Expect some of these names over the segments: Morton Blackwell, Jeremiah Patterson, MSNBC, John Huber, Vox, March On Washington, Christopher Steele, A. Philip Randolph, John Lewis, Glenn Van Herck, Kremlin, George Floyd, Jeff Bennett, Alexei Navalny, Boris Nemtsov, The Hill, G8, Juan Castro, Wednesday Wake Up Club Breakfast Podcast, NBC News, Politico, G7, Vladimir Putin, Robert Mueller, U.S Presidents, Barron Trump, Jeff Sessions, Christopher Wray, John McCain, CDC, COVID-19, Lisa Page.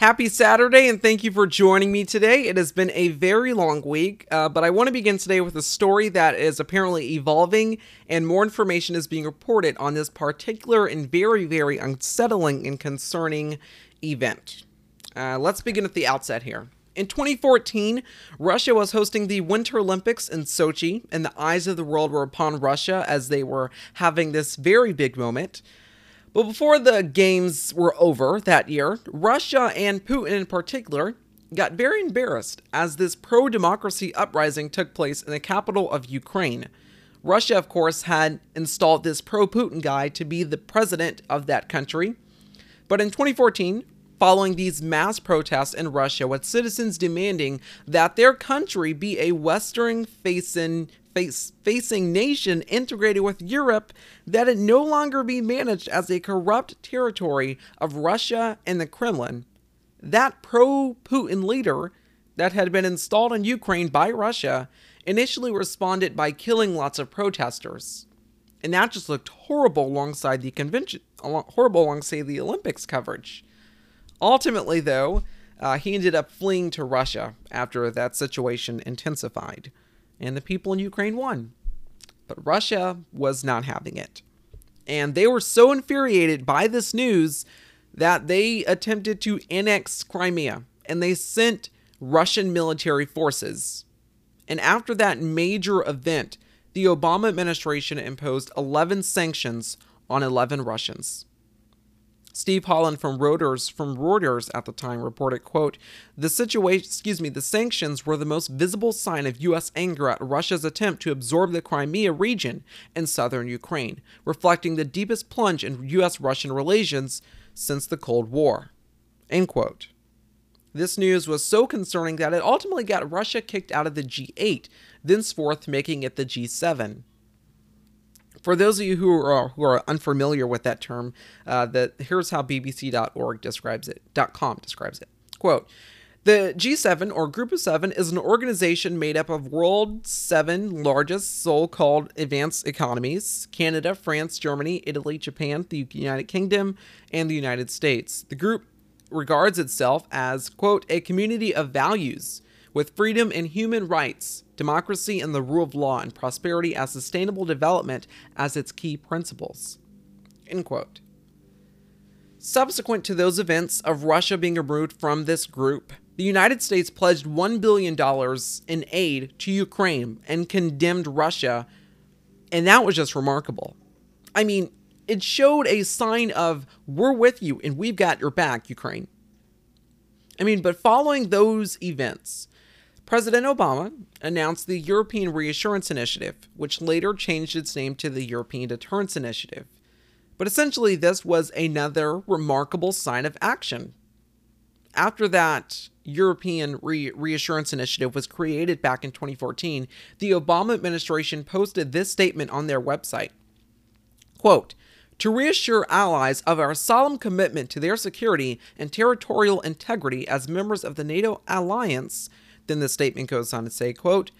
Happy Saturday, and thank you for joining me today. It has been a very long week, but I want to begin today with a story that is apparently evolving, and more information is being reported on this particular and very, very unsettling and concerning event. Let's begin at the outset here. In 2014, Russia was hosting the Winter Olympics in Sochi, and the eyes of the world were upon Russia as they were having this very big moment. But before the games were over that year, Russia and Putin in particular got very embarrassed as this pro-democracy uprising took place in the capital of Ukraine. Russia, of course, had installed this pro-Putin guy to be the president of that country. But in 2014, following these mass protests in Russia with citizens demanding that their country be a Western-facing nation integrated with Europe, that it no longer be managed as a corrupt territory of Russia and the Kremlin, that pro-Putin leader that had been installed in Ukraine by Russia initially responded by killing lots of protesters. And that just looked horrible alongside the convention, horrible alongside the Olympics coverage. Ultimately, though, he ended up fleeing to Russia after that situation intensified, and the people in Ukraine won. But Russia was not having it, and they were so infuriated by this news that they attempted to annex Crimea, and they sent Russian military forces. And after that major event, the Obama administration imposed 11 sanctions on 11 Russians. Steve Holland from Reuters at the time reported, quote, the sanctions were the most visible sign of U.S. anger at Russia's attempt to absorb the Crimea region in southern Ukraine, reflecting the deepest plunge in U.S.-Russian relations since the Cold War, end quote. This news was so concerning that it ultimately got Russia kicked out of the G8, thenceforth making it the G7. For those of you who are unfamiliar with that term, here's how BBC.org describes it. .com describes it. Quote, the G7, or Group of Seven, is an organization made up of world's 7 largest so-called advanced economies: Canada, France, Germany, Italy, Japan, the United Kingdom, and the United States. The group regards itself as, quote, a community of values with freedom and human rights, democracy and the rule of law, and prosperity as sustainable development as its key principles, end quote. Subsequent to those events of Russia being removed from this group, the United States pledged $1 billion in aid to Ukraine and condemned Russia, and that was just remarkable. I mean, it showed a sign of, we're with you and we've got your back, Ukraine. I mean, but following those events, President Obama announced the European Reassurance Initiative, which later changed its name to the European Deterrence Initiative. But essentially, this was another remarkable sign of action. After that European Reassurance Initiative was created back in 2014, the Obama administration posted this statement on their website, quote, to reassure allies of our solemn commitment to their security and territorial integrity as members of the NATO alliance. Then the statement goes on to say, quote,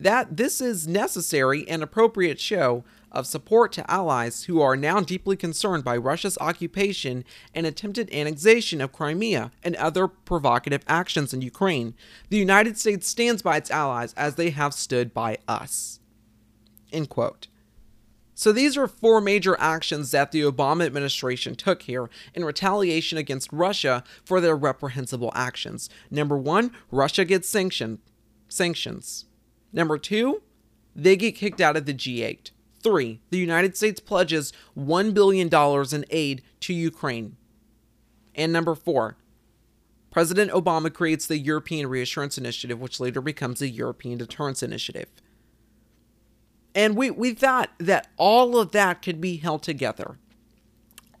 that this is necessary and appropriate show of support to allies who are now deeply concerned by Russia's occupation and attempted annexation of Crimea and other provocative actions in Ukraine. The United States stands by its allies as they have stood by us, end quote. So these are 4 major actions that the Obama administration took here in retaliation against Russia for their reprehensible actions. Number 1, Russia gets sanctions. Number 2, they get kicked out of the G8. 3, the United States pledges $1 billion in aid to Ukraine. And number 4, President Obama creates the European Reassurance Initiative, which later becomes the European Deterrence Initiative. And we thought that all of that could be held together.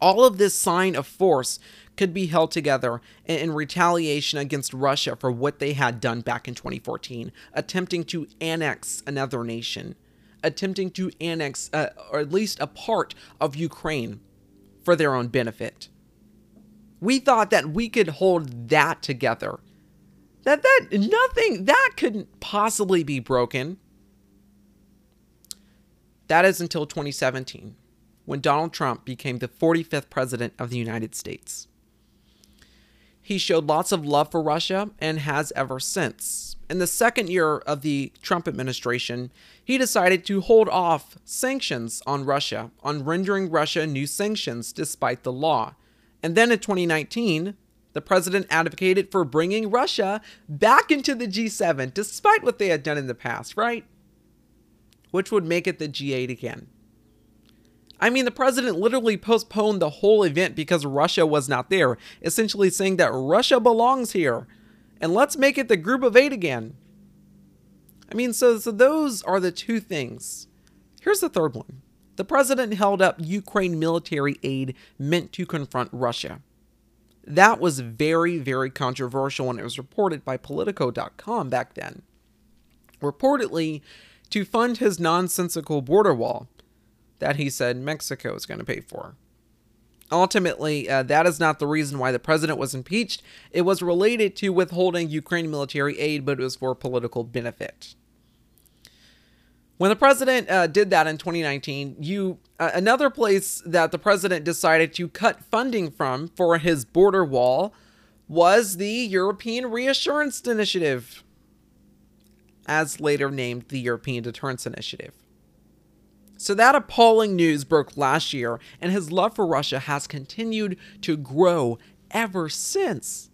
All of this sign of force could be held together in retaliation against Russia for what they had done back in 2014, attempting to annex another nation, attempting to annex or at least a part of Ukraine for their own benefit. We thought that we could hold that together, that nothing, that couldn't possibly be broken. That is until 2017, when Donald Trump became the 45th president of the United States. He showed lots of love for Russia and has ever since. In the second year of the Trump administration, he decided to hold off sanctions on Russia, on rendering Russia new sanctions despite the law. And then in 2019, the president advocated for bringing Russia back into the G7, despite what they had done in the past, right? Which would make it the G8 again. I mean, the president literally postponed the whole event because Russia was not there, essentially saying that Russia belongs here, and let's make it the Group of 8 again. I mean, so those are the two things. Here's the third one. The president held up Ukraine military aid meant to confront Russia. That was very, very controversial when it was reported by Politico.com back then. Reportedly, to fund his nonsensical border wall that he said Mexico is going to pay for. Ultimately, that is not the reason why the president was impeached. It was related to withholding Ukraine military aid, but it was for political benefit. When the president did that in 2019, another place that the president decided to cut funding from for his border wall was the European Reassurance Initiative, as later named the European Deterrence Initiative. So that appalling news broke last year, and his love for Russia has continued to grow ever since.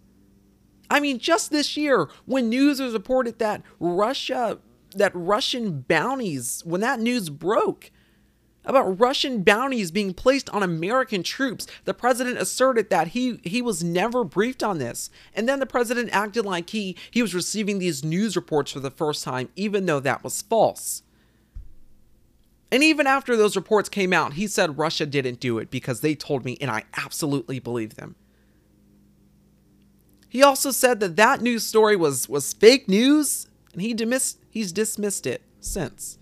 I mean, just this year, when news was reported that Russian bounties, when that news broke about Russian bounties being placed on American troops, the president asserted that he was never briefed on this. And then the president acted like he was receiving these news reports for the first time, even though that was false. And even after those reports came out, he said Russia didn't do it because they told me, and I absolutely believe them. He also said that news story was fake news, and he's dismissed it since.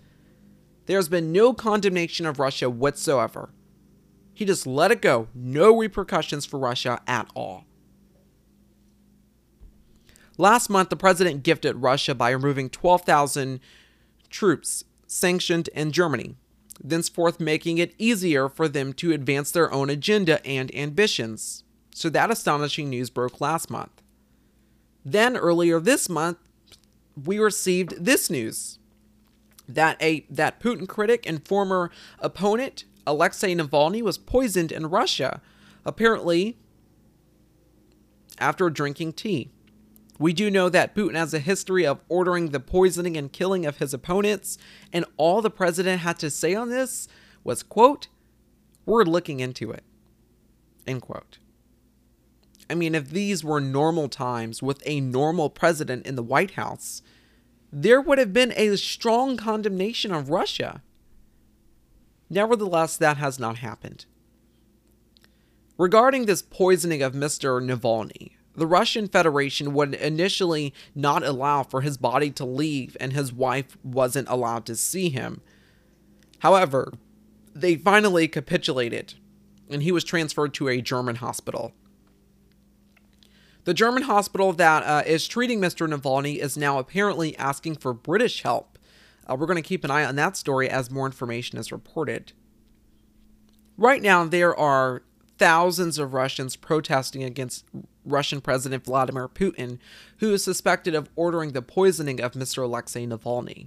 There's been no condemnation of Russia whatsoever. He just let it go. No repercussions for Russia at all. Last month, the president gifted Russia by removing 12,000 troops sanctioned in Germany, thenceforth making it easier for them to advance their own agenda and ambitions. So that astonishing news broke last month. Then earlier this month, we received this news that that Putin critic and former opponent Alexei Navalny was poisoned in Russia, apparently after drinking tea. We do know that Putin has a history of ordering the poisoning and killing of his opponents, and all the president had to say on this was, quote, "We're looking into it," end quote. I mean, if these were normal times with a normal president in the White House, there would have been a strong condemnation of Russia. Nevertheless, that has not happened. Regarding this poisoning of Mr. Navalny, the Russian Federation would initially not allow for his body to leave, and his wife wasn't allowed to see him. However, they finally capitulated, and he was transferred to a German hospital. The German hospital that is treating Mr. Navalny is now apparently asking for British help. We're going to keep an eye on that story as more information is reported. Right now, there are thousands of Russians protesting against Russian President Vladimir Putin, who is suspected of ordering the poisoning of Mr. Alexei Navalny.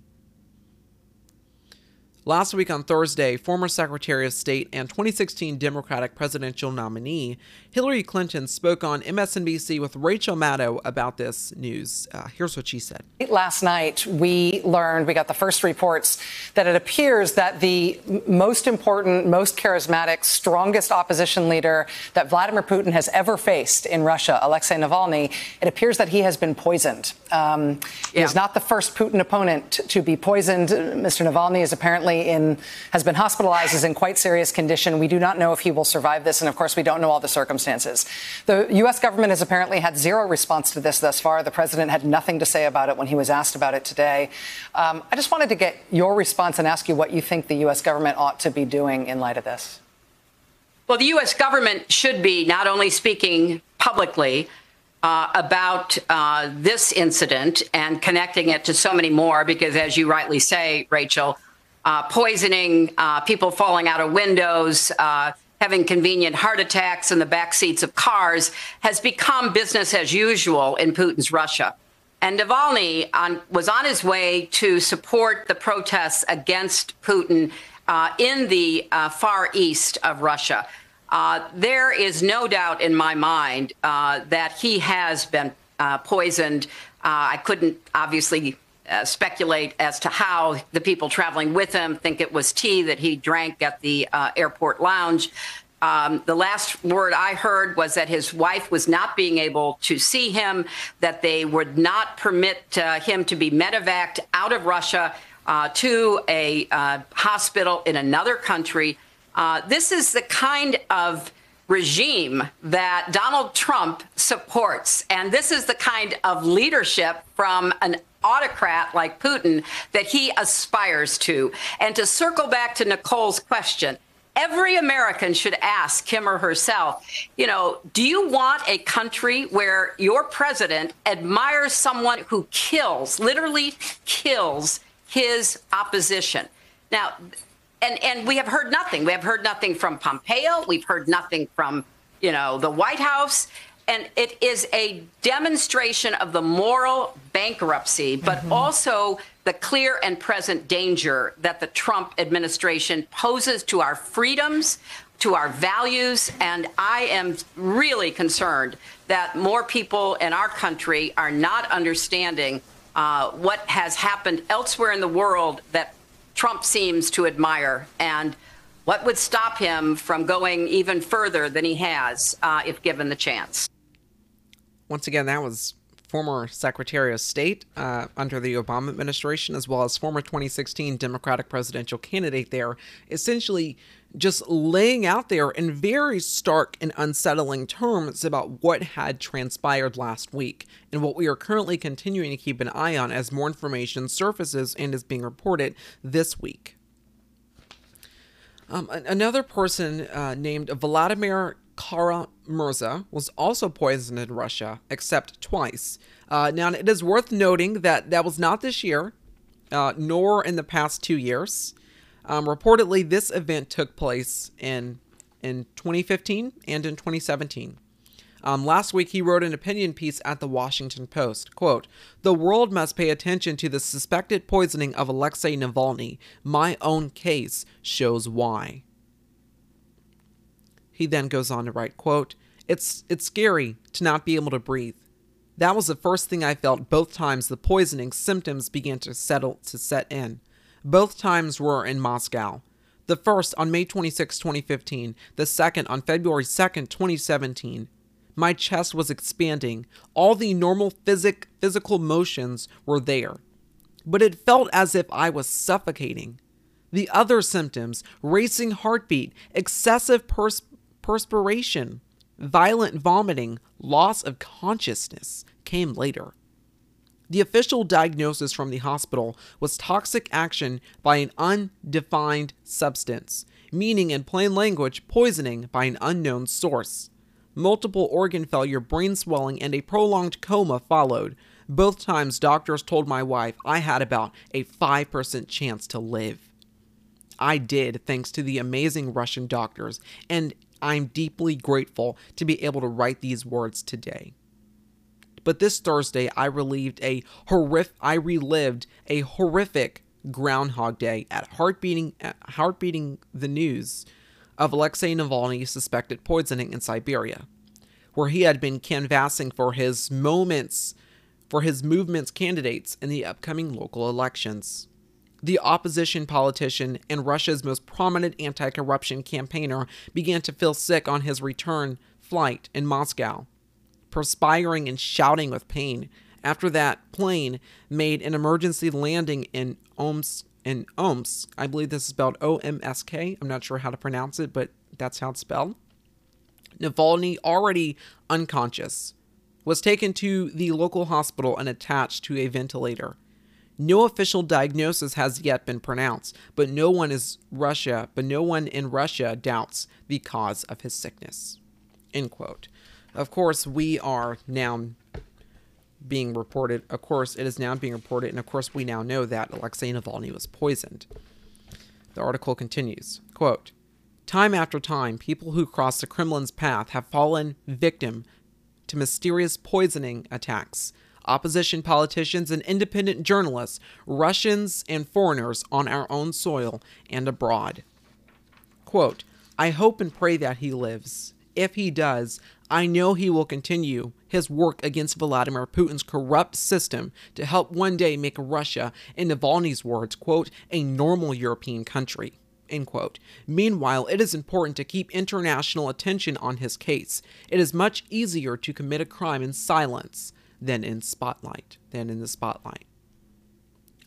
Last week on Thursday, former Secretary of State and 2016 Democratic presidential nominee Hillary Clinton spoke on MSNBC with Rachel Maddow about this news. Here's what she said. Last night, we got the first reports that it appears that the most important, most charismatic, strongest opposition leader that Vladimir Putin has ever faced in Russia, Alexei Navalny, it appears that he has been poisoned. He is not the first Putin opponent to be poisoned. Mr. Navalny is apparently has been hospitalized, is in quite serious condition. We do not know if he will survive this, and of course we don't know all the circumstances. The U.S. government has apparently had zero response to this thus far. The president had nothing to say about it when he was asked about it today. I just wanted to get your response and ask you what you think the U.S. government ought to be doing in light of this. Well, the U.S. government should be not only speaking publicly about this incident and connecting it to so many more, because as you rightly say, Rachel, poisoning, people falling out of windows, having convenient heart attacks in the back seats of cars, has become business as usual in Putin's Russia. And Navalny was on his way to support the protests against Putin in the far east of Russia. There is no doubt in my mind that he has been poisoned. I couldn't obviously speculate as to how the people traveling with him think it was tea that he drank at the airport lounge. The last word I heard was that his wife was not being able to see him, that they would not permit him to be medevaced out of Russia to a hospital in another country. This is the kind of regime that Donald Trump supports. And this is the kind of leadership from an autocrat like Putin that he aspires to. And to circle back to Nicole's question, every American should ask him or herself, you know, do you want a country where your president admires someone who kills, literally kills his opposition? Now, and we have heard nothing. We have heard nothing from Pompeo. We've heard nothing from, you know, the White House. And it is a demonstration of the moral bankruptcy, but also the clear and present danger that the Trump administration poses to our freedoms, to our values. And I am really concerned that more people in our country are not understanding what has happened elsewhere in the world that Trump seems to admire, and what would stop him from going even further than he has if given the chance. Once again, that was former Secretary of State under the Obama administration, as well as former 2016 Democratic presidential candidate there, essentially just laying out there in very stark and unsettling terms about what had transpired last week and what we are currently continuing to keep an eye on as more information surfaces and is being reported this week. Another person named Vladimir Kara-Murza was also poisoned in Russia, except twice. Now, it is worth noting that that was not this year, nor in the past 2 years. Reportedly, this event took place in 2015 and in 2017. Last week, he wrote an opinion piece at the Washington Post. Quote, "The world must pay attention to the suspected poisoning of Alexei Navalny. My own case shows why." He then goes on to write, quote, it's scary to not be able to breathe. That was the first thing I felt both times the poisoning symptoms began to set in. Both times were in Moscow. The first on May 26, 2015, the second on February 2nd, 2017. My chest was expanding. All the normal physical motions were there, but it felt as if I was suffocating. The other symptoms, racing heartbeat, excessive perspiration, violent vomiting, loss of consciousness came later. The official diagnosis from the hospital was toxic action by an undefined substance, meaning in plain language, poisoning by an unknown source. Multiple organ failure, brain swelling, and a prolonged coma followed. Both times, doctors told my wife I had about a 5% chance to live. I did, thanks to the amazing Russian doctors, and I'm deeply grateful to be able to write these words today. But this Thursday, I relived a horrific Groundhog Day at heartbeating the news of Alexei Navalny's suspected poisoning in Siberia, where he had been canvassing for his movement's candidates in the upcoming local elections. The opposition politician and Russia's most prominent anti-corruption campaigner began to feel sick on his return flight in Moscow, perspiring and shouting with pain after that plane made an emergency landing in Omsk. I believe this is spelled O-M-S-K. I'm not sure how to pronounce it, but that's how it's spelled. Navalny, already unconscious, was taken to the local hospital and attached to a ventilator. No official diagnosis has yet been pronounced, but no one in Russia doubts the cause of his sickness. End quote. Of course, we are now being reported. Of course, it is now being reported, and of course, we now know that Alexei Navalny was poisoned. The article continues, quote, Time after time, people who cross the Kremlin's path have fallen victim to mysterious poisoning attacks. Opposition politicians and independent journalists, Russians and foreigners on our own soil and abroad. Quote, I hope and pray that he lives. If he does, I know he will continue his work against Vladimir Putin's corrupt system to help one day make Russia, in Navalny's words, quote, a normal European country, end quote. Meanwhile, it is important to keep international attention on his case. It is much easier to commit a crime in silence than in the spotlight.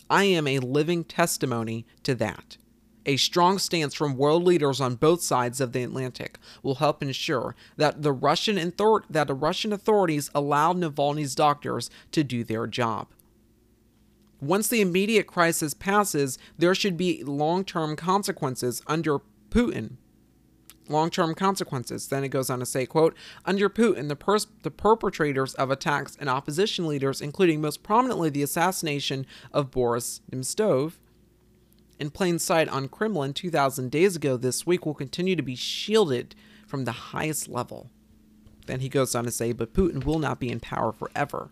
I am a living testimony to that. A strong stance from world leaders on both sides of the Atlantic will help ensure that the Russian authorities allow Navalny's doctors to do their job. Once the immediate crisis passes, there should be long-term consequences under Putin. Long-term consequences. Then it goes on to say, quote, under Putin, the perpetrators of attacks and opposition leaders, including most prominently the assassination of Boris Nemtsov, in plain sight on Kremlin 2,000 days ago this week, will continue to be shielded from the highest level. Then he goes on to say, but Putin will not be in power forever.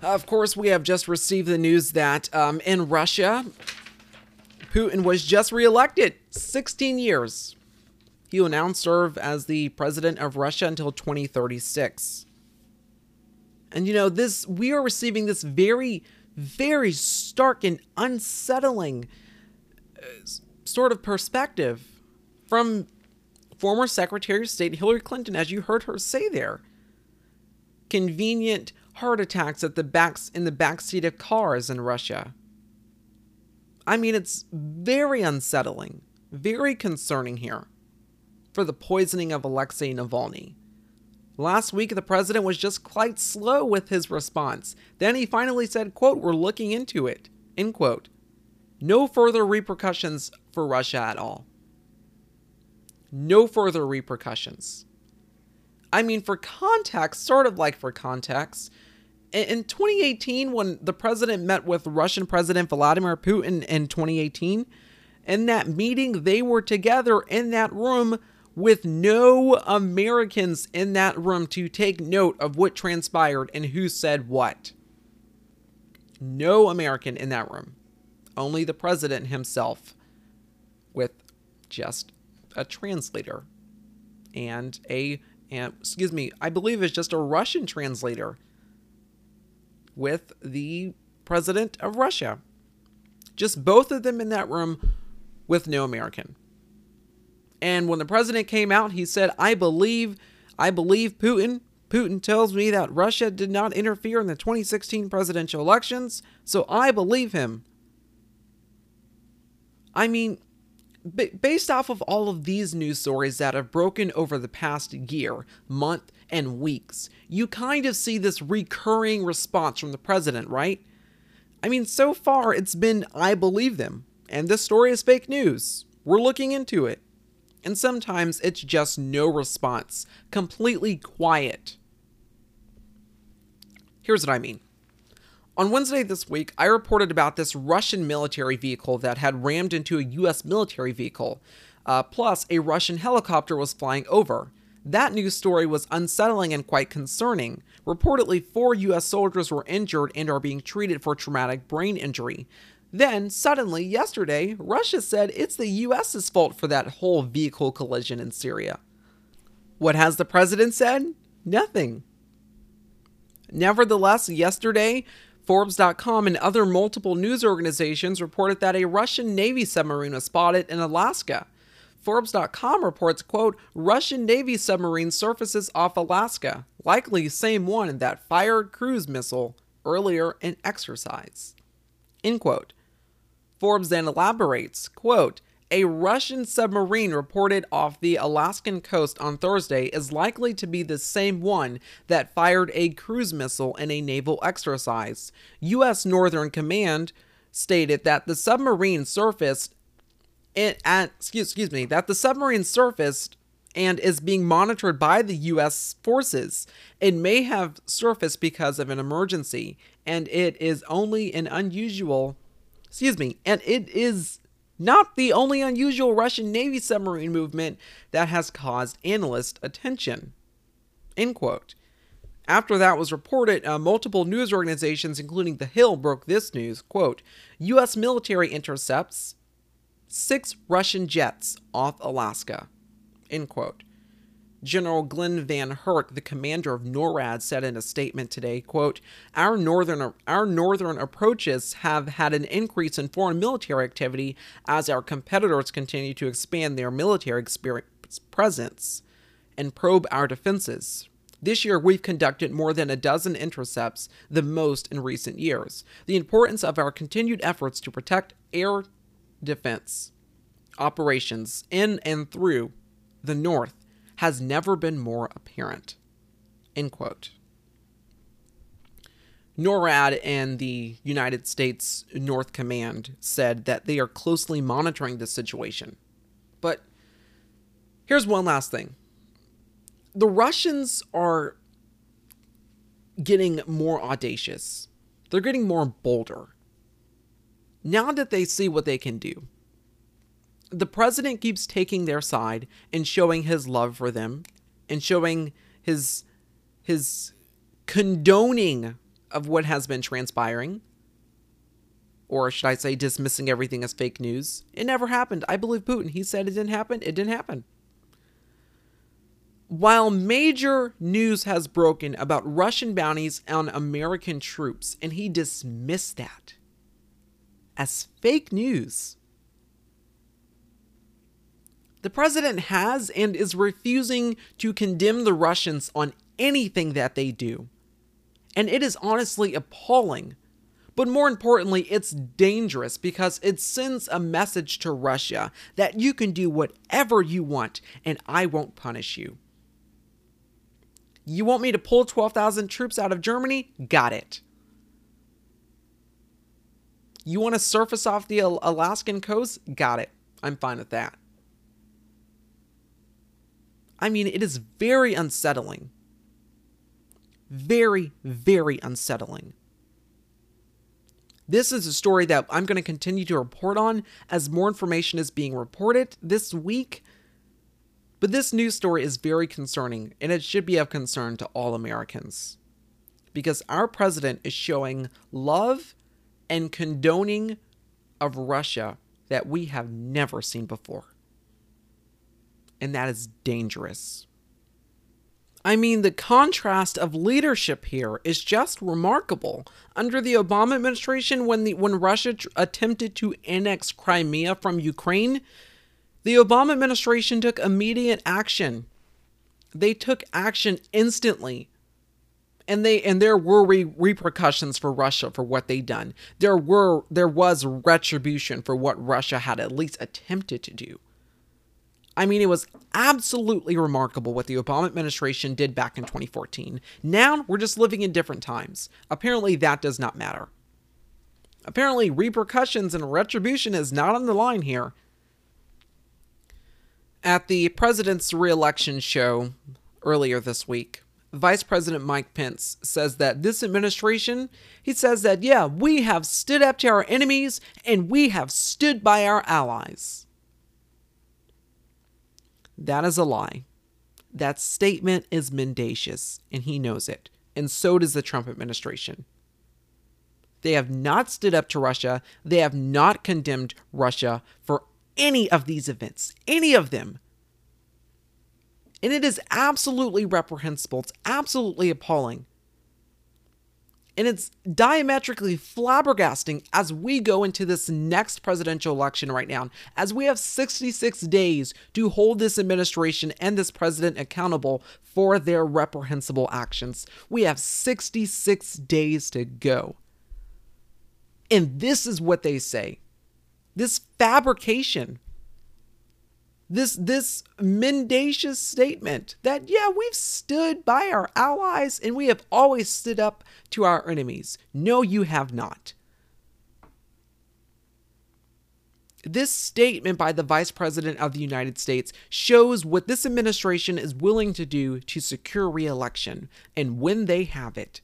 Of course, we have just received the news that in Russia, Putin was just reelected, 16 years. He will now serve as the president of Russia until 2036. And you know, we are receiving this very, very stark and unsettling sort of perspective from former Secretary of State Hillary Clinton, as you heard her say there. Convenient heart attacks in the backseat of cars in Russia. I mean, it's very unsettling, very concerning here for the poisoning of Alexei Navalny. Last week, the president was just quite slow with his response. Then he finally said, quote, we're looking into it, end quote. No further repercussions for Russia at all. No further repercussions. I mean, for context, in 2018, when the president met with Russian President Vladimir Putin in 2018, in that meeting, they were together in that room with no Americans in that room to take note of what transpired and who said what. No American in that room. Only the president himself with just a translator and I believe it's just a Russian translator with the president of Russia. Just both of them in that room with no American. And when the president came out, he said, I believe Putin. Putin tells me that Russia did not interfere in the 2016 presidential elections, so I believe him. I mean, based off of all of these news stories that have broken over the past year, month, and weeks, you kind of see this recurring response from the president, right? I mean, so far it's been, I believe them, and this story is fake news. We're looking into it. And sometimes it's just no response, completely quiet. Here's what I mean. On Wednesday this week, I reported about this Russian military vehicle that had rammed into a U.S. military vehicle, plus a Russian helicopter was flying over. That news story was unsettling and quite concerning. Reportedly, 4 U.S. soldiers were injured and are being treated for traumatic brain injury. Then, suddenly, yesterday, Russia said it's the U.S.'s fault for that whole vehicle collision in Syria. What has the president said? Nothing. Nevertheless, yesterday, Forbes.com and other multiple news organizations reported that a Russian Navy submarine was spotted in Alaska. Forbes.com reports, quote, Russian Navy submarine surfaces off Alaska, likely same one that fired cruise missile earlier in exercise, end quote. Forbes then elaborates, quote, a Russian submarine reported off the Alaskan coast on Thursday is likely to be the same one that fired a cruise missile in a naval exercise. U.S. Northern Command stated that the submarine surfaced and is being monitored by the U.S. forces. It may have surfaced because of an emergency, and it is not the only unusual Russian Navy submarine movement that has caused analyst attention, end quote. After that was reported, multiple news organizations, including The Hill, broke this news, quote, U.S. military intercepts 6 Russian jets off Alaska, end quote. General Glenn Van Herck, the commander of NORAD, said in a statement today, quote, our northern approaches have had an increase in foreign military activity as our competitors continue to expand their military presence and probe our defenses. This year, we've conducted more than a dozen intercepts, the most in recent years. The importance of our continued efforts to protect air defense operations in and through the North has never been more apparent, end quote. NORAD and the United States North Command said that they are closely monitoring the situation. But here's one last thing. The Russians are getting more audacious. They're getting more bolder. Now that they see what they can do. The president keeps taking their side and showing his love for them and showing his condoning of what has been transpiring. Or should I say dismissing everything as fake news. It never happened. I believe Putin. He said it didn't happen. It didn't happen. While major news has broken about Russian bounties on American troops, and he dismissed that as fake news. The president has and is refusing to condemn the Russians on anything that they do. And it is honestly appalling. But more importantly, it's dangerous because it sends a message to Russia that you can do whatever you want and I won't punish you. You want me to pull 12,000 troops out of Germany? Got it. You want to surface off the Alaskan coast? Got it. I'm fine with that. I mean, it is very unsettling. Very, very unsettling. This is a story that I'm going to continue to report on as more information is being reported this week. But this news story is very concerning, and it should be of concern to all Americans. Because our president is showing love and condoning of Russia that we have never seen before. And that is dangerous. I mean, the contrast of leadership here is just remarkable. Under the Obama administration, when Russia attempted to annex Crimea from Ukraine, the Obama administration took immediate action. They took action instantly. And there were repercussions for Russia for what they'd done. There was retribution for what Russia had at least attempted to do. I mean, it was absolutely remarkable what the Obama administration did back in 2014. Now, we're just living in different times. Apparently, that does not matter. Apparently, repercussions and retribution is not on the line here. At the president's re-election show earlier this week, Vice President Mike Pence says that this administration, he says that, yeah, we have stood up to our enemies and we have stood by our allies. That is a lie. That statement is mendacious, and he knows it. And so does the Trump administration. They have not stood up to Russia. They have not condemned Russia for any of these events, any of them. And it is absolutely reprehensible. It's absolutely appalling. And it's diametrically flabbergasting as we go into this next presidential election right now, as we have 66 days to hold this administration and this president accountable for their reprehensible actions. We have 66 days to go. And this is what they say. This fabrication, this mendacious statement that, yeah, we've stood by our allies and we have always stood up to our enemies. No, you have not. This statement by the Vice President of the United States shows what this administration is willing to do to secure re-election and when they have it.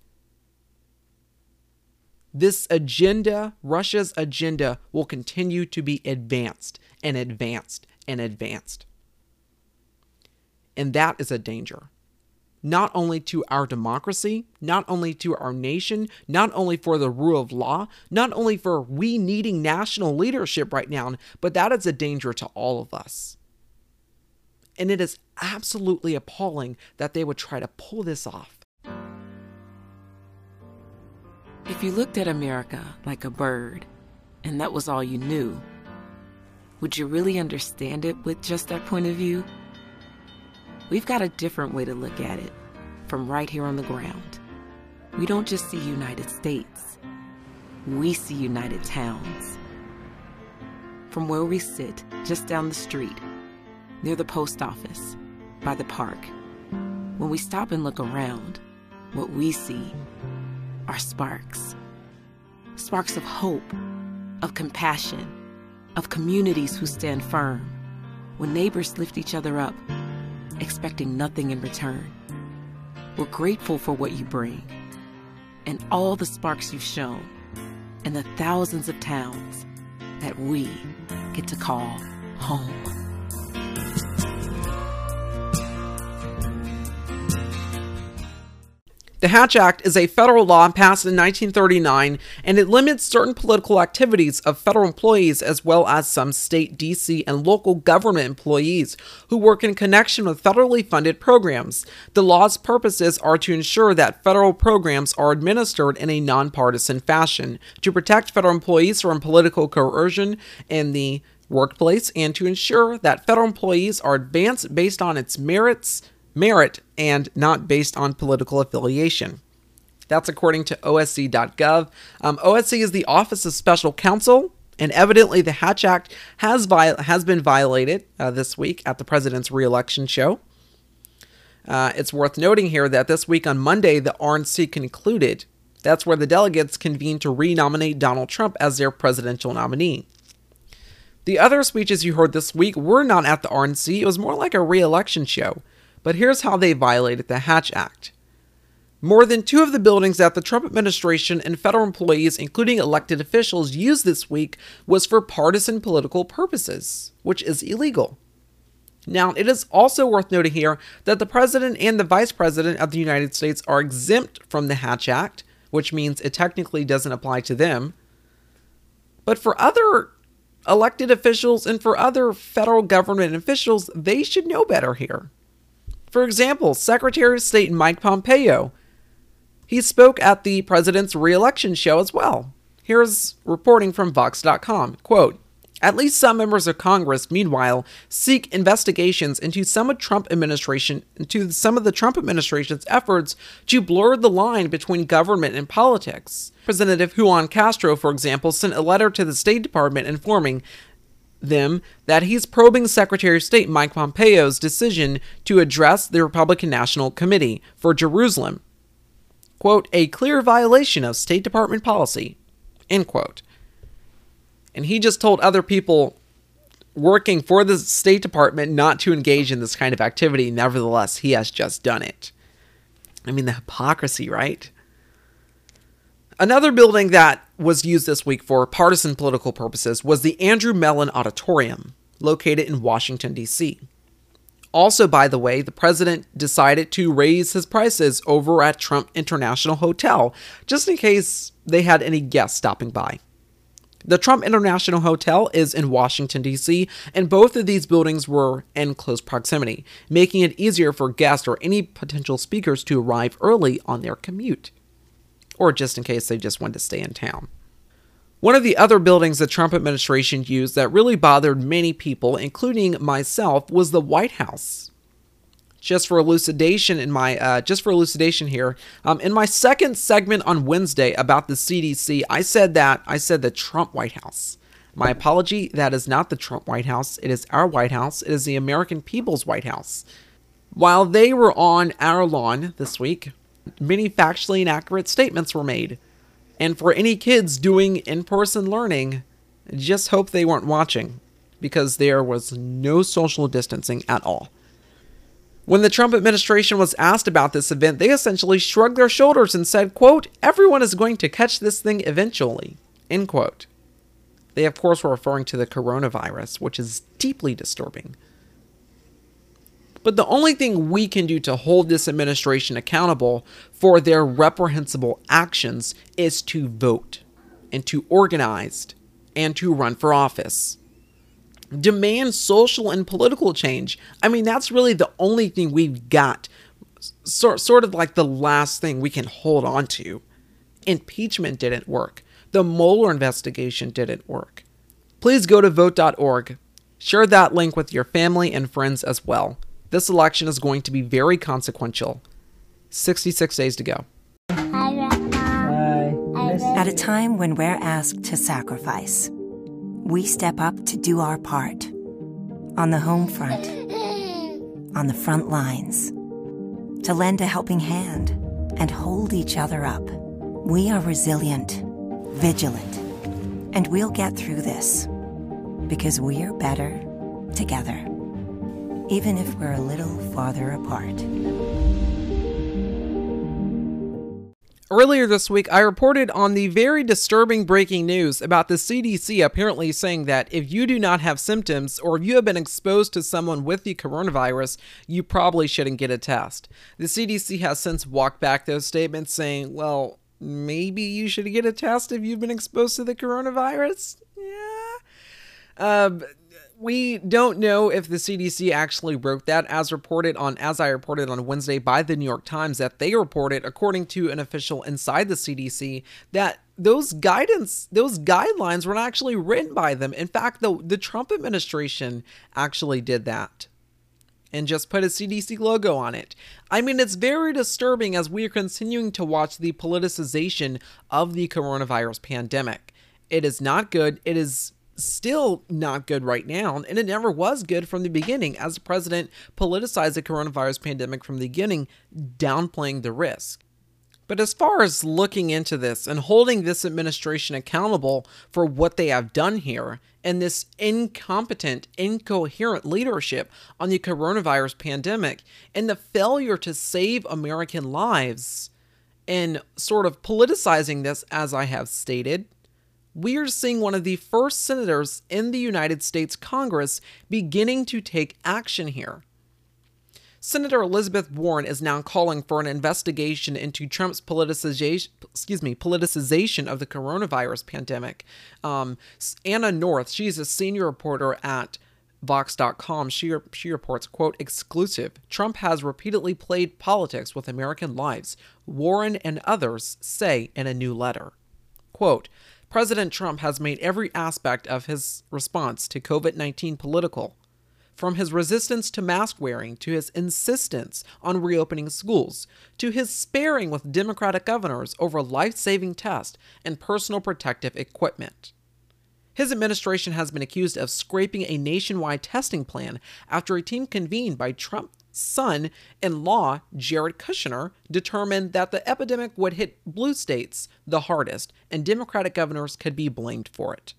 this agenda, Russia's agenda, will continue to be advanced and advanced and advanced. And that is a danger, not only to our democracy, not only to our nation, not only for the rule of law, not only for we needing national leadership right now, but that is a danger to all of us. And it is absolutely appalling that they would try to pull this off. If you looked at America like a bird, and that was all you knew, would you really understand it with just that point of view? We've got a different way to look at it from right here on the ground. We don't just see United States. We see United Towns. From where we sit, just down the street, near the post office, by the park, when we stop and look around, what we see are sparks. Sparks of hope, of compassion, of communities who stand firm, when neighbors lift each other up, expecting nothing in return. We're grateful for what you bring, and all the sparks you've shown, and the thousands of towns that we get to call home. The Hatch Act is a federal law passed in 1939, and it limits certain political activities of federal employees as well as some state, DC, and local government employees who work in connection with federally funded programs. The law's purposes are to ensure that federal programs are administered in a nonpartisan fashion, to protect federal employees from political coercion in the workplace, and to ensure that federal employees are advanced based on its merit and not based on political affiliation. That's according to OSC.gov. OSC is the Office of Special Counsel, and evidently the Hatch Act has been violated this week at the president's re-election show. It's worth noting here that this week on Monday, the RNC concluded. That's where the delegates convened to re-nominate Donald Trump as their presidential nominee. The other speeches you heard this week were not at the RNC. It was more like a re-election show. But here's how they violated the Hatch Act. More than 2 of the buildings that the Trump administration and federal employees, including elected officials, used this week was for partisan political purposes, which is illegal. Now, it is also worth noting here that the president and the vice president of the United States are exempt from the Hatch Act, which means it technically doesn't apply to them. But for other elected officials and for other federal government officials, they should know better here. For example, Secretary of State Mike Pompeo, he spoke at the president's re-election show as well. Here's reporting from Vox.com, quote, "At least some members of Congress, meanwhile, seek investigations into some of the Trump administration's efforts to blur the line between government and politics. Representative Juan Castro, for example, sent a letter to the State Department informing them that he's probing Secretary of State Mike Pompeo's decision to address the Republican National Committee for Jerusalem. Quote, a clear violation of State Department policy, end quote." And he just told other people working for the State Department not to engage in this kind of activity. Nevertheless, he has just done it. I mean, the hypocrisy, right? Another building that was used this week for partisan political purposes was the Andrew Mellon Auditorium, located in Washington, D.C. Also, by the way, the president decided to raise his prices over at Trump International Hotel, just in case they had any guests stopping by. The Trump International Hotel is in Washington, D.C., and both of these buildings were in close proximity, making it easier for guests or any potential speakers to arrive early on their commute, or just in case they just wanted to stay in town. One of the other buildings the Trump administration used that really bothered many people, including myself, was the White House. Just for elucidation here, in my second segment on Wednesday about the CDC, I said the Trump White House. My apology, that is not the Trump White House. It is our White House. It is the American people's White House. While they were on our lawn this week, many factually inaccurate statements were made. And for any kids doing in-person learning, just hope they weren't watching, because there was no social distancing at all. When the Trump administration was asked about this event, they essentially shrugged their shoulders and said, quote, everyone is going to catch this thing eventually, end quote. They, of course, were referring to the coronavirus, which is deeply disturbing. But the only thing we can do to hold this administration accountable for their reprehensible actions is to vote and to organize and to run for office. Demand social and political change. I mean, that's really the only thing we've got, sort of like the last thing we can hold on to. Impeachment didn't work. The Mueller investigation didn't work. Please go to vote.org. Share that link with your family and friends as well. This election is going to be very consequential. 66 days to go. At a time when we're asked to sacrifice, we step up to do our part. On the home front, on the front lines, to lend a helping hand and hold each other up. We are resilient, vigilant, and we'll get through this because we're better together, even if we're a little farther apart. Earlier this week, I reported on the very disturbing breaking news about the CDC apparently saying that if you do not have symptoms or if you have been exposed to someone with the coronavirus, you probably shouldn't get a test. The CDC has since walked back those statements saying, well, maybe you should get a test if you've been exposed to the coronavirus. Yeah. We don't know if the CDC actually wrote that, as I reported on Wednesday by the New York Times, that they reported, according to an official inside the CDC, that those guidelines were not actually written by them. In fact, the Trump administration actually did that and just put a CDC logo on it. I mean, it's very disturbing as we are continuing to watch the politicization of the coronavirus pandemic. It is not good. It is still not good right now, and it never was good from the beginning, as the president politicized the coronavirus pandemic from the beginning, downplaying the risk. But as far as looking into this and holding this administration accountable for what they have done here and this incompetent, incoherent leadership on the coronavirus pandemic and the failure to save American lives and sort of politicizing this, as I have stated, we are seeing one of the first senators in the United States Congress beginning to take action here. Senator Elizabeth Warren is now calling for an investigation into Trump's politicization of the coronavirus pandemic. Anna North, she's a senior reporter at Vox.com. She reports, quote, exclusive. Trump has repeatedly played politics with American lives, Warren and others say in a new letter. Quote, President Trump has made every aspect of his response to COVID-19 political, from his resistance to mask wearing, to his insistence on reopening schools, to his sparing with Democratic governors over life-saving tests and personal protective equipment. His administration has been accused of scraping a nationwide testing plan after a team convened by Trump's son-in-law, Jared Kushner, determined that the epidemic would hit blue states the hardest, and Democratic governors could be blamed for it.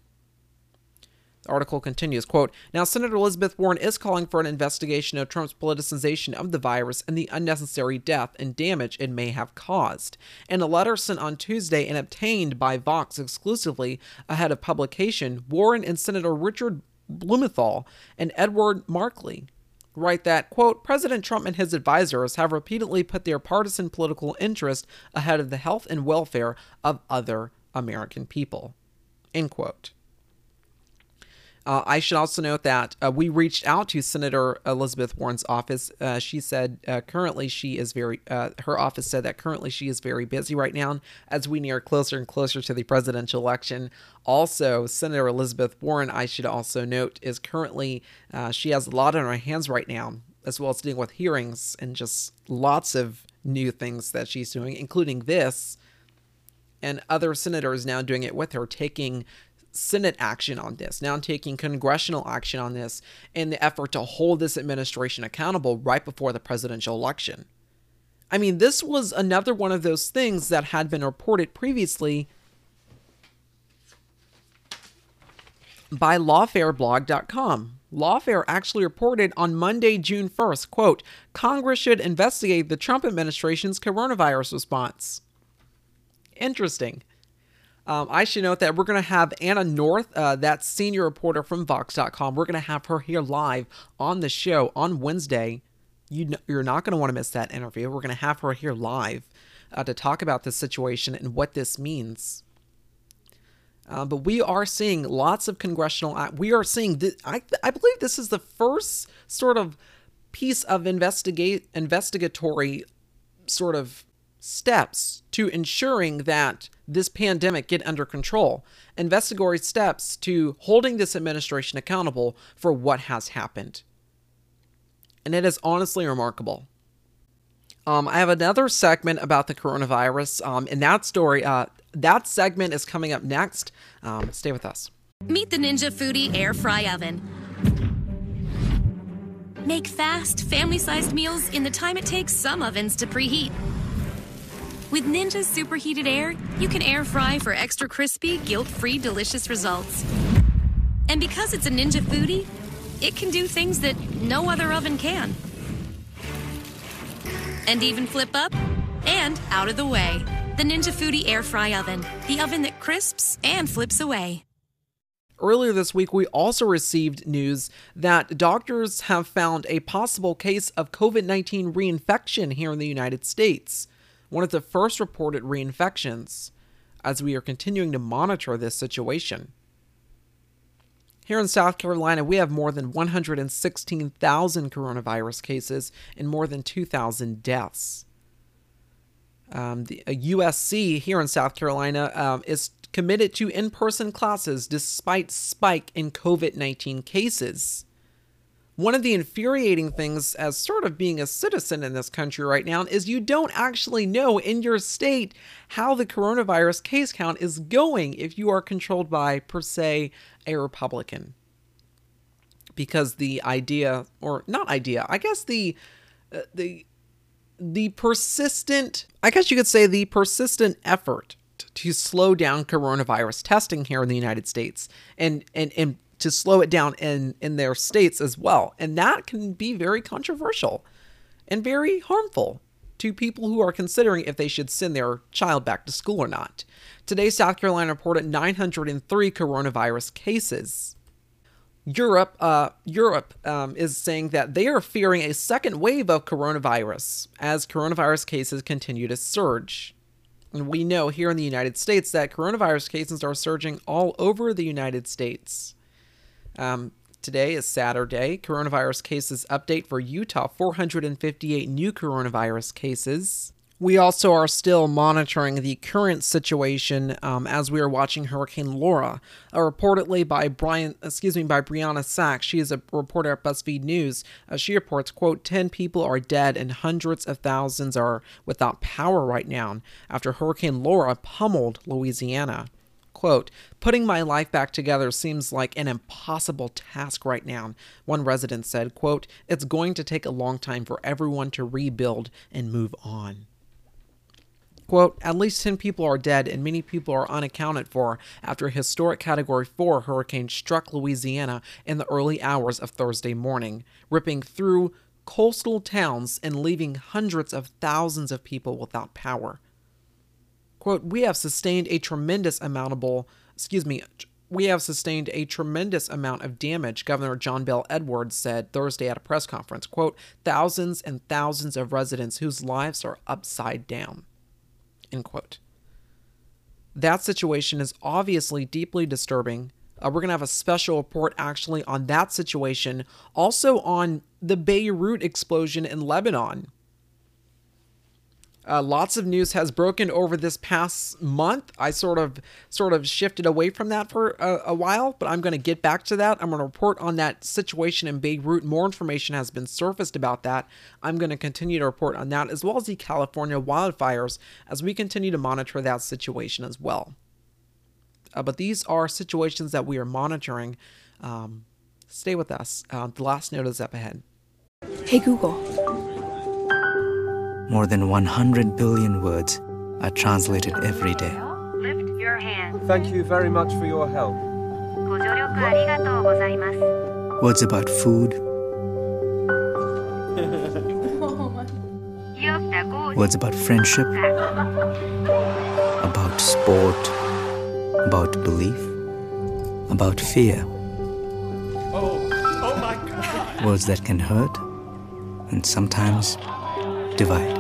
The article continues, quote, now Senator Elizabeth Warren is calling for an investigation of Trump's politicization of the virus and the unnecessary death and damage it may have caused. In a letter sent on Tuesday and obtained by Vox exclusively ahead of publication, Warren and Senator Richard Blumenthal and Edward Markley write that, quote, President Trump and his advisors have repeatedly put their partisan political interest ahead of the health and welfare of other American people, end quote. I should also note that we reached out to Senator Elizabeth Warren's office. She said currently she is very busy right now as we near closer and closer to the presidential election. Also, Senator Elizabeth Warren, I should also note, is currently, she has a lot on her hands right now, as well as dealing with hearings and just lots of new things that she's doing, including this, and other senators now doing it with her, taking Senate action on this, now taking congressional action on this in the effort to hold this administration accountable right before the presidential election. I mean, this was another one of those things that had been reported previously by lawfairblog.com. Lawfare actually reported on Monday, June 1st, quote, Congress should investigate the Trump administration's coronavirus response. Interesting. I should note that we're going to have Anna North, that senior reporter from Vox.com. We're going to have her here live on the show on Wednesday. You're not going to want to miss that interview. We're going to have her here live to talk about this situation and what this means. But we are seeing lots of congressional. I believe this is the first sort of piece of investigatory sort of steps to ensuring that this pandemic get under control. Investigatory steps to holding this administration accountable for what has happened. And it is honestly remarkable. I have another segment about the coronavirus. And that story, that segment is coming up next. Stay with us. Meet the Ninja Foodie Air Fry Oven. Make fast, family-sized meals in the time it takes some ovens to preheat. With Ninja's superheated air, you can air fry for extra crispy, guilt-free, delicious results. And because it's a Ninja Foodie, it can do things that no other oven can. And even flip up and out of the way. The Ninja Foodie Air Fry Oven, the oven that crisps and flips away. Earlier this week, we also received news that doctors have found a possible case of COVID-19 reinfection here in the United States. One of the first reported reinfections, as we are continuing to monitor this situation. Here in South Carolina, we have more than 116,000 coronavirus cases and more than 2,000 deaths. The USC here in South Carolina is committed to in-person classes despite spike in COVID-19 cases. One of the infuriating things as sort of being a citizen in this country right now is you don't actually know in your state how the coronavirus case count is going if you are controlled by, per se, a Republican. Because the idea, or not idea, I guess the persistent, I guess you could say the persistent effort to slow down coronavirus testing here in the United States and to slow it down in their states as well. And that can be very controversial and very harmful to people who are considering if they should send their child back to school or not. Today, South Carolina reported 903 coronavirus cases. Europe is saying that they are fearing a second wave of coronavirus as coronavirus cases continue to surge. And we know here in the United States that coronavirus cases are surging all over the United States. Today is Saturday. Coronavirus cases update for Utah, 458 new coronavirus cases. We also are still monitoring the current situation as we are watching Hurricane Laura, reportedly by Brianna Sachs. She is a reporter at BuzzFeed News. She reports, quote, 10 people are dead and hundreds of thousands are without power right now after Hurricane Laura pummeled Louisiana. Quote, putting my life back together seems like an impossible task right now. One resident said, quote, it's going to take a long time for everyone to rebuild and move on. Quote, at least 10 people are dead and many people are unaccounted for after a historic Category 4 hurricane struck Louisiana in the early hours of Thursday morning, ripping through coastal towns and leaving hundreds of thousands of people without power. Quote, we have sustained a tremendous amount of damage, Governor John Bel Edwards said Thursday at a press conference. Quote, thousands and thousands of residents whose lives are upside down, end quote. That situation is obviously deeply disturbing. We're going to have a special report actually on that situation, also on the Beirut explosion in Lebanon. Lots of news has broken over this past month. I sort of shifted away from that for a while, but I'm going to get back to that. I'm going to report on that situation in Beirut. More information has been surfaced about that. I'm going to continue to report on that, as well as the California wildfires, as we continue to monitor that situation as well. But these are situations that we are monitoring. Stay with us. The last note is up ahead. Hey, Google. More than 100 billion words are translated every day. Lift your hand. Thank you very much for your help. words about food, words about friendship, about sport, about belief, about fear. Oh my God. Words that can hurt and sometimes divide.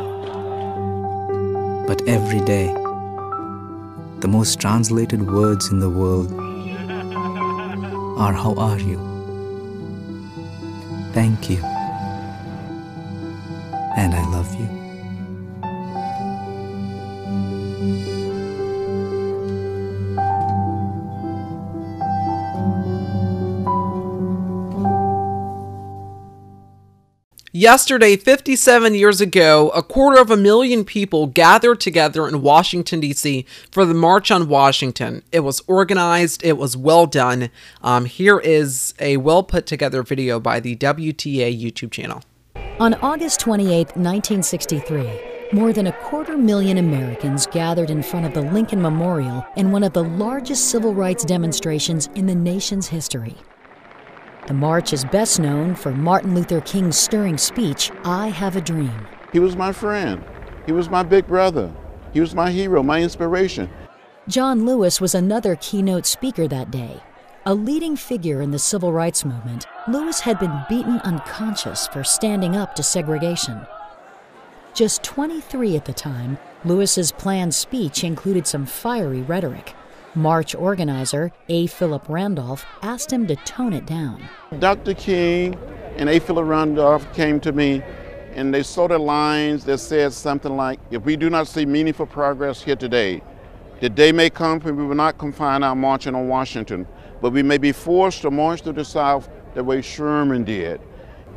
But every day, the most translated words in the world are how are you, thank you, and I love you. Yesterday, 57 years ago, 250,000 people gathered together in Washington, D.C. for the March on Washington. It was organized. It was well done. Here is a well put together video by the WTA YouTube channel. On August 28, 1963, more than 250,000 Americans gathered in front of the Lincoln Memorial in one of the largest civil rights demonstrations in the nation's history. The march is best known for Martin Luther King's stirring speech, I Have a Dream. He was my friend. He was my big brother. He was my hero, my inspiration. John Lewis was another keynote speaker that day. A leading figure in the civil rights movement, Lewis had been beaten unconscious for standing up to segregation. Just 23 at the time, Lewis's planned speech included some fiery rhetoric. March organizer A. Philip Randolph asked him to tone it down. Dr. King and A. Philip Randolph came to me and they saw the lines that said something like, if we do not see meaningful progress here today, the day may come when we will not confine our marching on Washington, but we may be forced to march to the South the way Sherman did.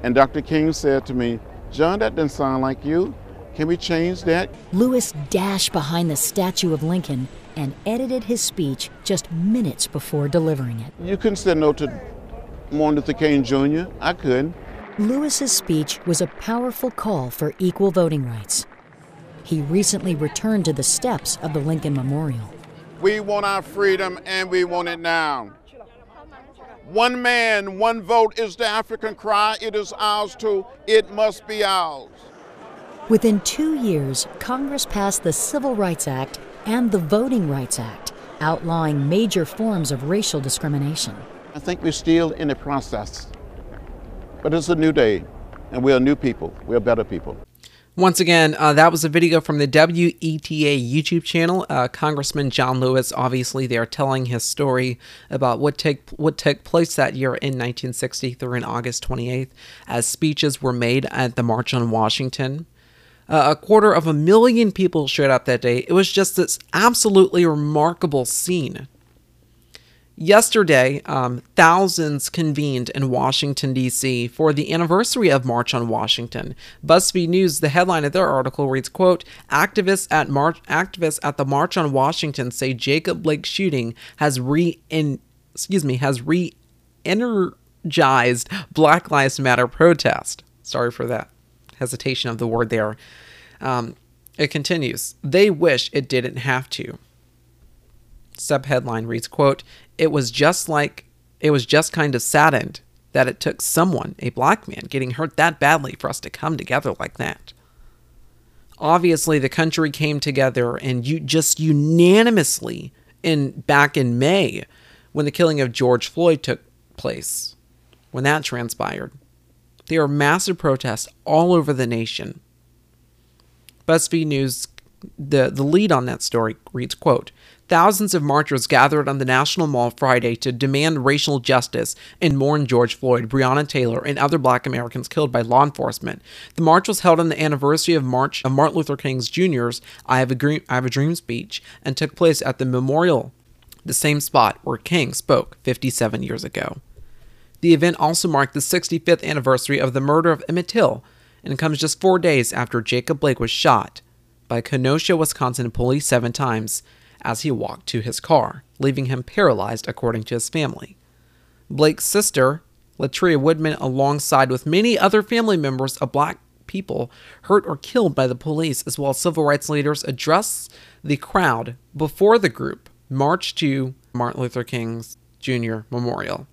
And Dr. King said to me, John, that doesn't sound like you. Can we change that? Lewis dashed behind the statue of Lincoln and edited his speech just minutes before delivering it. You couldn't say no to Martin Luther King Jr. I couldn't. Lewis's speech was a powerful call for equal voting rights. He recently returned to the steps of the Lincoln Memorial. We want our freedom and we want it now. One man, one vote is the African cry. It is ours too. It must be ours. Within 2 years, Congress passed the Civil Rights Act and the Voting Rights Act, outlawing major forms of racial discrimination. I think we're still in the process, but it's a new day, and we are new people. We are better people. Once again, that was a video from the WETA YouTube channel. Congressman John Lewis, obviously, they are telling his story about what took place that year in 1963 on August 28th, as speeches were made at the March on Washington. 250,000 people showed up that day. It was just this absolutely remarkable scene. Yesterday, thousands convened in Washington, D.C. for the anniversary of March on Washington. BuzzFeed News, the headline of their article reads, quote, activists at the March on Washington say Jacob Blake shooting has re-energized Black Lives Matter protest. Sorry for that hesitation of the word there. It continues, they wish it didn't have to. Subheadline reads, quote, it was just kind of saddened that it took someone, a black man, getting hurt that badly for us to come together like that. Obviously, the country came together and just unanimously back in May when the killing of George Floyd took place, when that transpired. There are massive protests all over the nation. BuzzFeed News, the lead on that story, reads, quote, thousands of marchers gathered on the National Mall Friday to demand racial justice and mourn George Floyd, Breonna Taylor, and other black Americans killed by law enforcement. The march was held on the anniversary of Martin Luther King Jr.'s I Have a Dream speech and took place at the memorial, the same spot where King spoke 57 years ago. The event also marked the 65th anniversary of the murder of Emmett Till, and comes just 4 days after Jacob Blake was shot by Kenosha, Wisconsin police 7 times as he walked to his car, leaving him paralyzed, according to his family. Blake's sister, Latria Woodman, alongside with many other family members of black people hurt or killed by the police, as well as civil rights leaders, addressed the crowd before the group marched to Martin Luther King Jr. Memorial.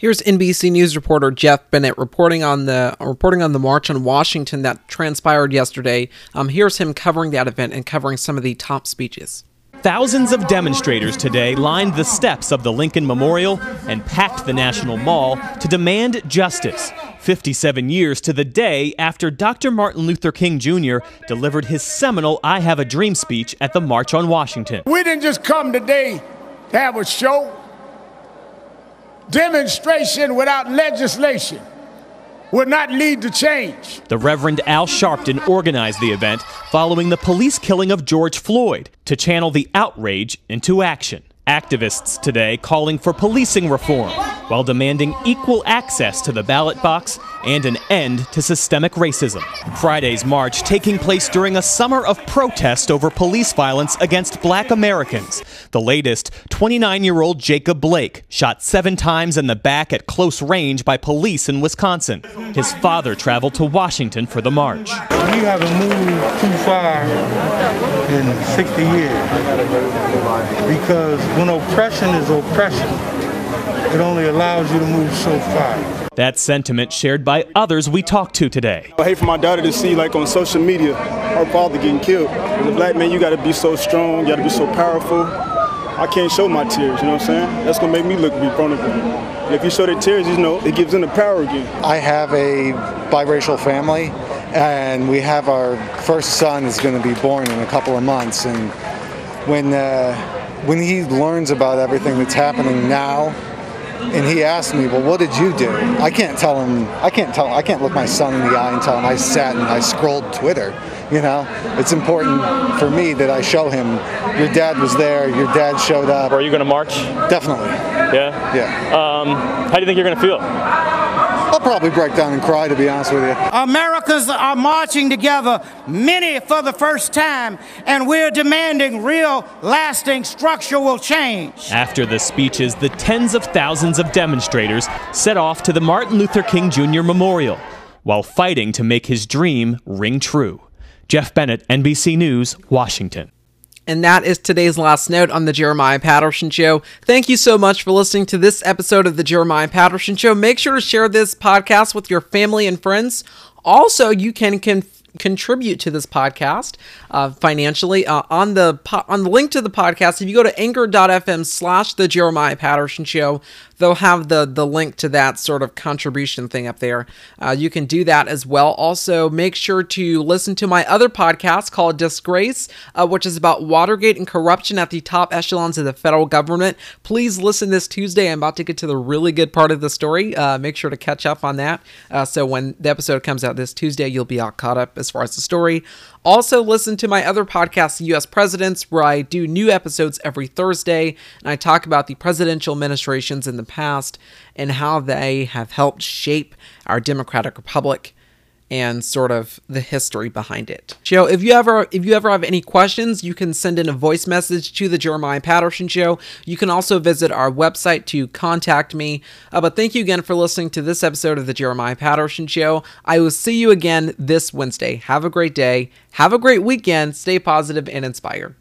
Here's NBC News reporter Jeff Bennett reporting on the March on Washington that transpired yesterday. Here's him covering that event and covering some of the top speeches. Thousands of demonstrators today lined the steps of the Lincoln Memorial and packed the National Mall to demand justice, 57 years to the day after Dr. Martin Luther King Jr. delivered his seminal I Have a Dream speech at the March on Washington. We didn't just come today to have a show. Demonstration without legislation would not lead to change. The Reverend Al Sharpton organized the event following the police killing of George Floyd to channel the outrage into action. Activists today calling for policing reform while demanding equal access to the ballot box and an end to systemic racism. Friday's march taking place during a summer of protest over police violence against black Americans. The latest, 29-year-old Jacob Blake, shot 7 times in the back at close range by police in Wisconsin. His father traveled to Washington for the march. We haven't moved too far in 60 years because when oppression is oppression, it only allows you to move so far. That sentiment shared by others we talked to today. I hate for my daughter to see, like on social media, her father getting killed. As a black man, you gotta be so strong, you gotta be so powerful. I can't show my tears, you know what I'm saying? That's gonna make me look vulnerable. And if you show their tears, you know, it gives them the power again. I have a biracial family, and we have our first son is gonna be born in a couple of months. And when he learns about everything that's happening now, and he asked me, well, what did you do? I can't tell him, I can't look my son in the eye and tell him I sat and I scrolled Twitter, you know? It's important for me that I show him, your dad was there, your dad showed up. Are you gonna march? Definitely. Yeah? Yeah. How do you think you're gonna feel? I'll probably break down and cry, to be honest with you. Americans are marching together, many for the first time, and we're demanding real, lasting, structural change. After the speeches, the tens of thousands of demonstrators set off to the Martin Luther King Jr. Memorial while fighting to make his dream ring true. Jeff Bennett, NBC News, Washington. And that is today's last note on The Jeremiah Patterson Show. Thank you so much for listening to this episode of The Jeremiah Patterson Show. Make sure to share this podcast with your family and friends. Also, you can contribute to this podcast financially on the link to the podcast. If you go to anchor.fm/The Jeremiah Patterson Show, they'll have the link to that sort of contribution thing up there. You can do that as well. Also, make sure to listen to my other podcast called Disgrace, which is about Watergate and corruption at the top echelons of the federal government. Please listen this Tuesday. I'm about to get to the really good part of the story. Make sure to catch up on that. So when the episode comes out this Tuesday, you'll be all caught up as far as the story. Also, listen to my other podcast, U.S. Presidents, where I do new episodes every Thursday, and I talk about the presidential administrations in the past and how they have helped shape our democratic republic and sort of the history behind it. So if you ever have any questions, you can send in a voice message to The Jeremiah Patterson Show. You can also visit our website to contact me. But thank you again for listening to this episode of The Jeremiah Patterson Show. I will see you again this Wednesday. Have a great day. Have a great weekend. Stay positive and inspired.